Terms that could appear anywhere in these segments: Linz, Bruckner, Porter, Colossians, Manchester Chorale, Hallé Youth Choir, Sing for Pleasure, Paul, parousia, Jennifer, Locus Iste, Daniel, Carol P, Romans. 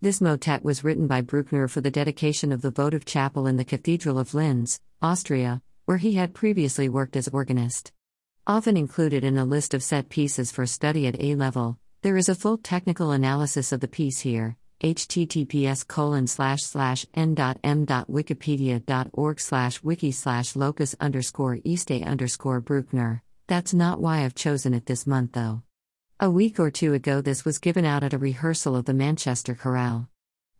This motet was written by Bruckner for the dedication of the votive chapel in the Cathedral of Linz, Austria, where he had previously worked as organist. Often included in a list of set pieces for study at A level, there is a full technical analysis of the piece here. https://n.m.wikipedia.org/wiki/locus_iste_Bruckner. That's not why I've chosen it this month though. A week or two ago this was given out at a rehearsal of the Manchester Chorale.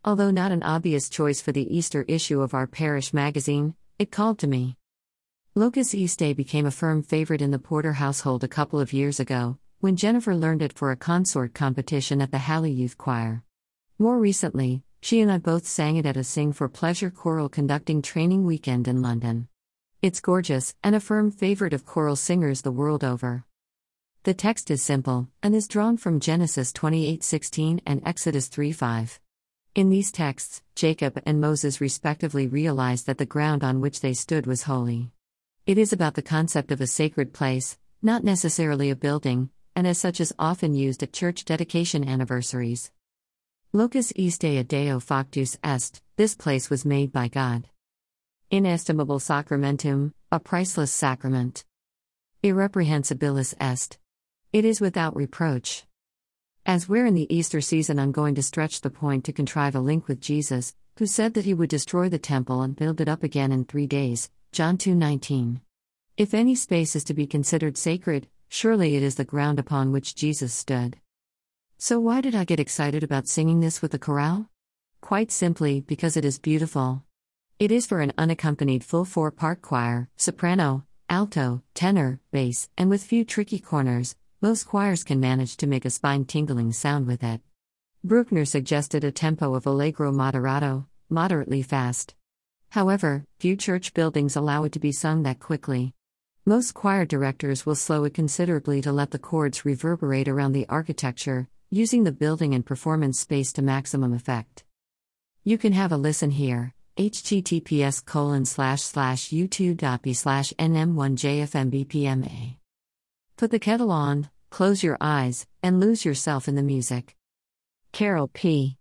Although not an obvious choice for the Easter issue of our parish magazine, it called to me. Locus Iste became a firm favorite in the Porter household a couple of years ago, when Jennifer learned it for a consort competition at the Hallé Youth Choir. More recently, she and I both sang it at a Sing for Pleasure choral conducting training weekend in London. It's gorgeous, and a firm favorite of choral singers the world over. The text is simple, and is drawn from Genesis 28:16 and Exodus 3:5. In these texts, Jacob and Moses respectively realized that the ground on which they stood was holy. It is about the concept of a sacred place, not necessarily a building, and as such is often used at church dedication anniversaries. Locus Iste Deo factus est, this place was made by God. Inestimable sacramentum, a priceless sacrament. Irreprehensibilis est. It is without reproach. As we're in the Easter season, I'm going to stretch the point to contrive a link with Jesus, who said that he would destroy the temple and build it up again in 3 days, John 2:19. If any space is to be considered sacred, surely it is the ground upon which Jesus stood. So why did I get excited about singing this with the chorale? Quite simply, because it is beautiful. It is for an unaccompanied full four-part choir, soprano, alto, tenor, bass, and with few tricky corners, most choirs can manage to make a spine-tingling sound with it. Bruckner suggested a tempo of allegro moderato, moderately fast. However, few church buildings allow it to be sung that quickly. Most choir directors will slow it considerably to let the chords reverberate around the architecture, using the building and performance space to maximum effect. You can have a listen here, https://u2.b/nm1jfmbpma. Put the kettle on, close your eyes, and lose yourself in the music. Carol P.